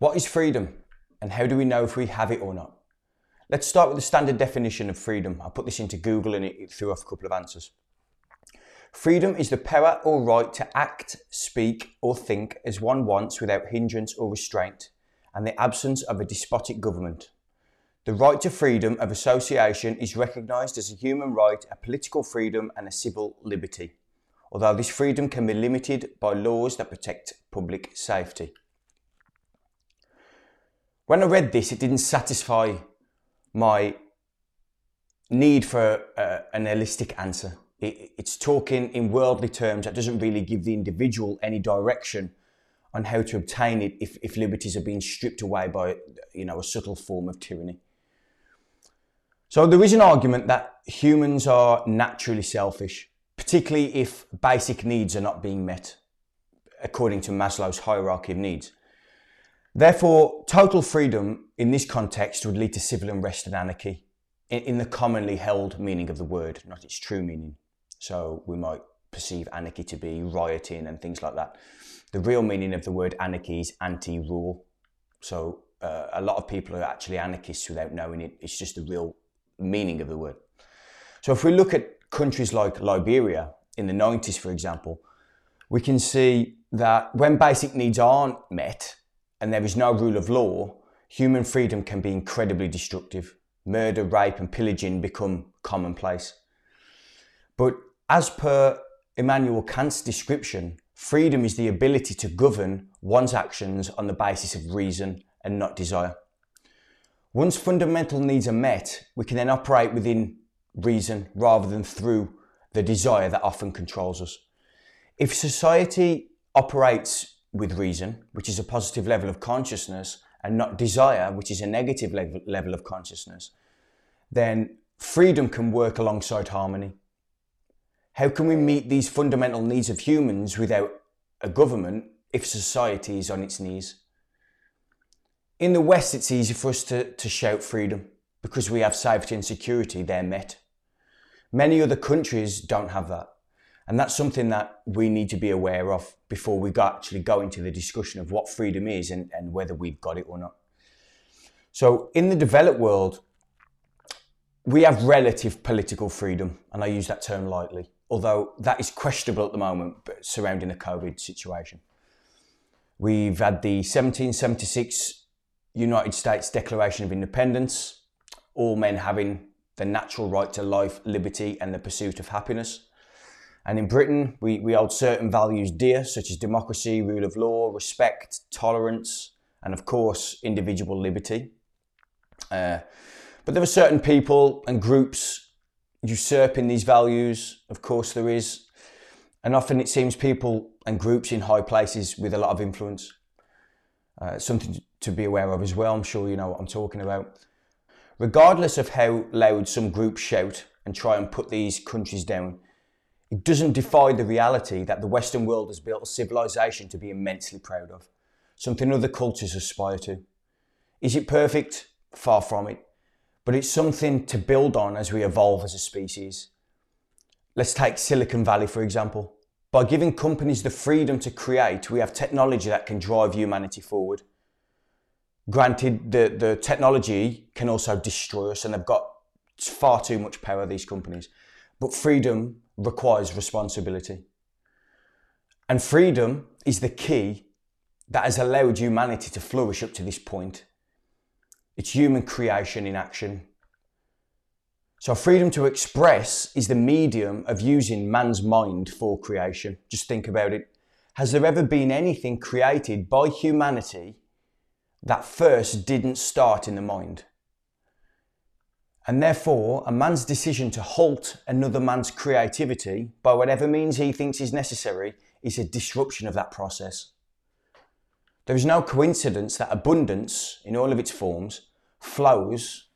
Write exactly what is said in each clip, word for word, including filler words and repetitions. What is freedom, and how do we know if we have it or not? Let's start with the standard definition of freedom. I put this into Google and it threw off a couple of answers. Freedom is the power or right to act, speak or think as one wants without hindrance or restraint, and the absence of a despotic government. The right to freedom of association is recognised as a human right, a political freedom and a civil liberty, although this freedom can be limited by laws that protect public safety. When I read this, it didn't satisfy my need for uh, an holistic answer. It, it's talking in worldly terms that doesn't really give the individual any direction on how to obtain it if, if liberties are being stripped away by, you know, a subtle form of tyranny. So there is an argument that humans are naturally selfish, particularly if basic needs are not being met, according to Maslow's hierarchy of needs. Therefore, total freedom in this context would lead to civil unrest and anarchy, in, in the commonly held meaning of the word, not its true meaning. So we might perceive anarchy to be rioting and things like that. The real meaning of the word anarchy is anti-rule. So uh, a lot of people are actually anarchists without knowing it. It's just the real meaning of the word. So if we look at countries like Liberia in the nineties, for example, we can see that when basic needs aren't met and there is no rule of law, human freedom can be incredibly destructive. Murder, rape and pillaging become commonplace. But as per Immanuel Kant's description, freedom is the ability to govern one's actions on the basis of reason and not desire. Once fundamental needs are met, we can then operate within reason rather than through the desire that often controls us. If society operates with reason, which is a positive level of consciousness, and not desire, which is a negative level, level of consciousness, then freedom can work alongside harmony. How can we meet these fundamental needs of humans without a government if society is on its knees? In the West, it's easy for us to, to shout freedom because we have safety and security, they're met. Many other countries don't have that. And that's something that we need to be aware of before we go, actually go into the discussion of what freedom is and, and whether we've got it or not. So in the developed world, we have relative political freedom, and I use that term lightly, although that is questionable at the moment surrounding the COVID situation. We've had the seventeen seventy-six United States Declaration of Independence, all men having the natural right to life, liberty, and the pursuit of happiness. And in Britain, we, we hold certain values dear, such as democracy, rule of law, respect, tolerance, and of course, individual liberty. Uh, but there are certain people and groups usurping these values, of course there is. And often it seems people and groups in high places with a lot of influence. Uh, something to be aware of as well, I'm sure you know what I'm talking about. Regardless of how loud some groups shout and try and put these countries down, it doesn't defy the reality that the Western world has built a civilization to be immensely proud of, something other cultures aspire to. Is it perfect? Far from it. But it's something to build on as we evolve as a species. Let's take Silicon Valley, for example. By giving companies the freedom to create, we have technology that can drive humanity forward. Granted, the, the technology can also destroy us, and they've got far too much power, these companies. But freedom requires responsibility. And freedom is the key that has allowed humanity to flourish up to this point. It's human creation in action. So freedom to express is the medium of using man's mind for creation. Just think about it. Has there ever been anything created by humanity that first didn't start in the mind? And therefore, a man's decision to halt another man's creativity by whatever means he thinks is necessary is a disruption of that process. There is no coincidence that abundance, in all of its forms, flows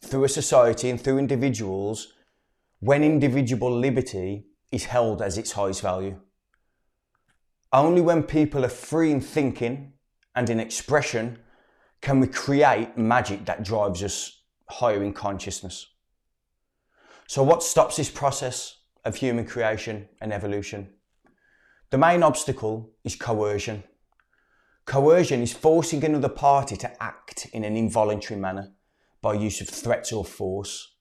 through a society and through individuals when individual liberty is held as its highest value. Only when people are free in thinking and in expression can we create magic that drives us higher in consciousness. So what stops this process of human creation and evolution? The main obstacle is coercion. Coercion is forcing another party to act in an involuntary manner by use of threats or force.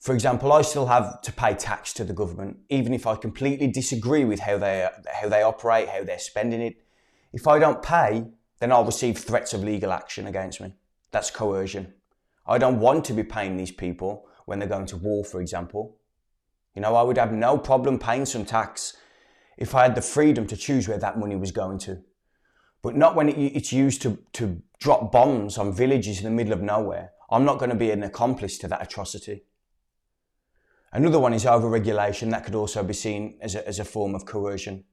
For example, I still have to pay tax to the government, even if I completely disagree with how they, how they operate, how they're spending it. If I don't pay, then I'll receive threats of legal action against me. That's coercion. I don't want to be paying these people when they're going to war, for example. You know, I would have no problem paying some tax if I had the freedom to choose where that money was going to. But not when it, it's used to, to drop bombs on villages in the middle of nowhere. I'm not going to be an accomplice to that atrocity. Another one is over-regulation. That could also be seen as a, as a form of coercion.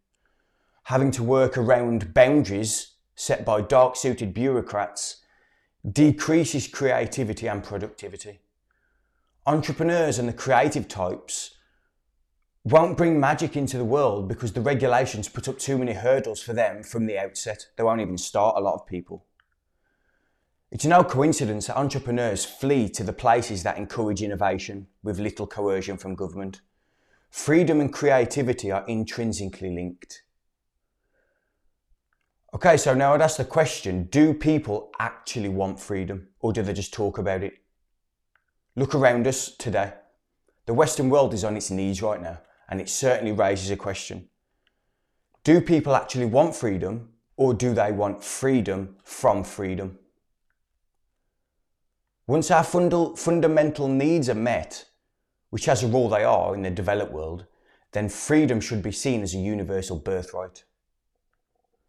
Having to work around boundaries set by dark-suited bureaucrats decreases creativity and productivity. Entrepreneurs and the creative types won't bring magic into the world because the regulations put up too many hurdles for them from the outset. They won't even start, a lot of people. It's no coincidence that entrepreneurs flee to the places that encourage innovation with little coercion from government. Freedom and creativity are intrinsically linked. Okay, so now I'd ask the question, do people actually want freedom, or do they just talk about it? Look around us today. The Western world is on its knees right now, and it certainly raises a question. Do people actually want freedom, or do they want freedom from freedom? Once our funda- fundamental needs are met, which as a rule they are in the developed world, then freedom should be seen as a universal birthright.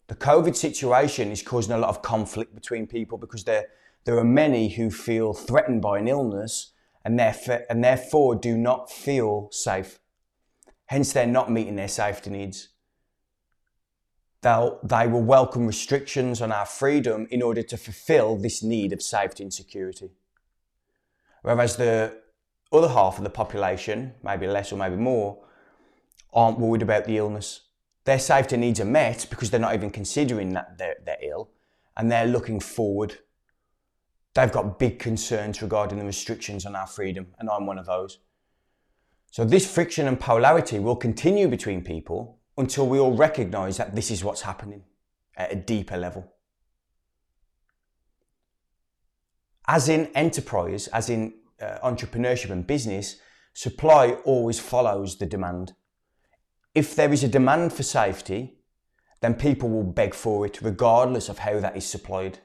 The COVID situation is causing a lot of conflict between people because there, there are many who feel threatened by an illness and therefore, and therefore do not feel safe. Hence, they're not meeting their safety needs. They'll, they will welcome restrictions on our freedom in order to fulfill this need of safety and security. Whereas the other half of the population, maybe less or maybe more, aren't worried about the illness. Their safety needs are met because they're not even considering that they're, they're ill, and they're looking forward. They've got big concerns regarding the restrictions on our freedom, and I'm one of those. So this friction and polarity will continue between people until we all recognise that this is what's happening at a deeper level. As in enterprise, as in uh, entrepreneurship and business, supply always follows the demand. If there is a demand for safety, then people will beg for it, regardless of how that is supplied.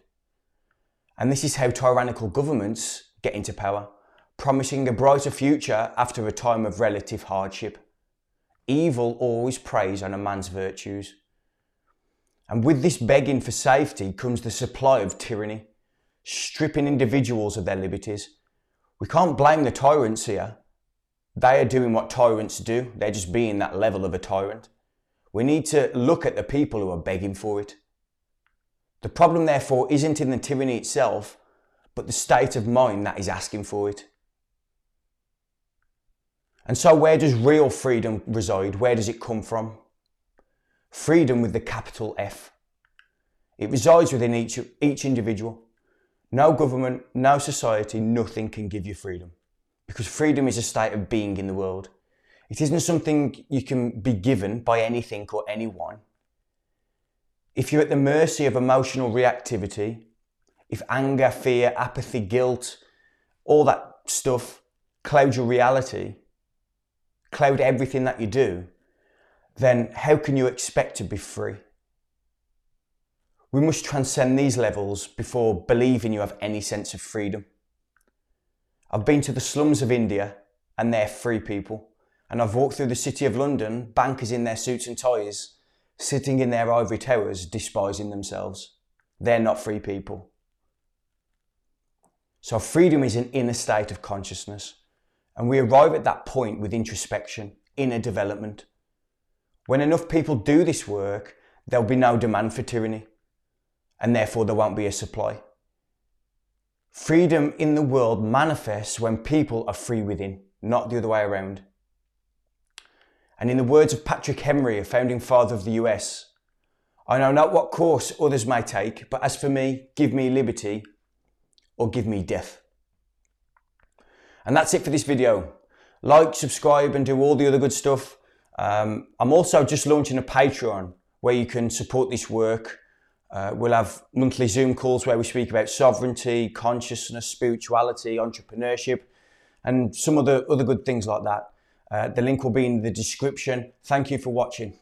And this is how tyrannical governments get into power, promising a brighter future after a time of relative hardship. Evil always preys on a man's virtues. And with this begging for safety comes the supply of tyranny, stripping individuals of their liberties. We can't blame the tyrants here. They are doing what tyrants do. They're just being that level of a tyrant. We need to look at the people who are begging for it. The problem, therefore, isn't in the tyranny itself, but the state of mind that is asking for it. And so where does real freedom reside? Where does it come from? Freedom with the capital F. It resides within each, each individual. No government, no society, nothing can give you freedom. Because freedom is a state of being in the world. It isn't something you can be given by anything or anyone. If you're at the mercy of emotional reactivity, if anger, fear, apathy, guilt, all that stuff clouds your reality, cloud everything that you do, then how can you expect to be free? We must transcend these levels before believing you have any sense of freedom. I've been to the slums of India and they're free people. And I've walked through the city of London, bankers in their suits and ties, sitting in their ivory towers, despising themselves. They're not free people. So freedom is an inner state of consciousness. And we arrive at that point with introspection, inner development. When enough people do this work, there'll be no demand for tyranny. And therefore there won't be a supply. Freedom in the world manifests when people are free within, not the other way around. And in the words of Patrick Henry, a founding father of the U S, I know not what course others may take, but as for me, give me liberty or give me death. And that's it for this video. Like, subscribe and do all the other good stuff. Um, I'm also just launching a Patreon where you can support this work. Uh, we'll have monthly Zoom calls where we speak about sovereignty, consciousness, spirituality, entrepreneurship, and some other, other good things like that. Uh, the link will be in the description. Thank you for watching.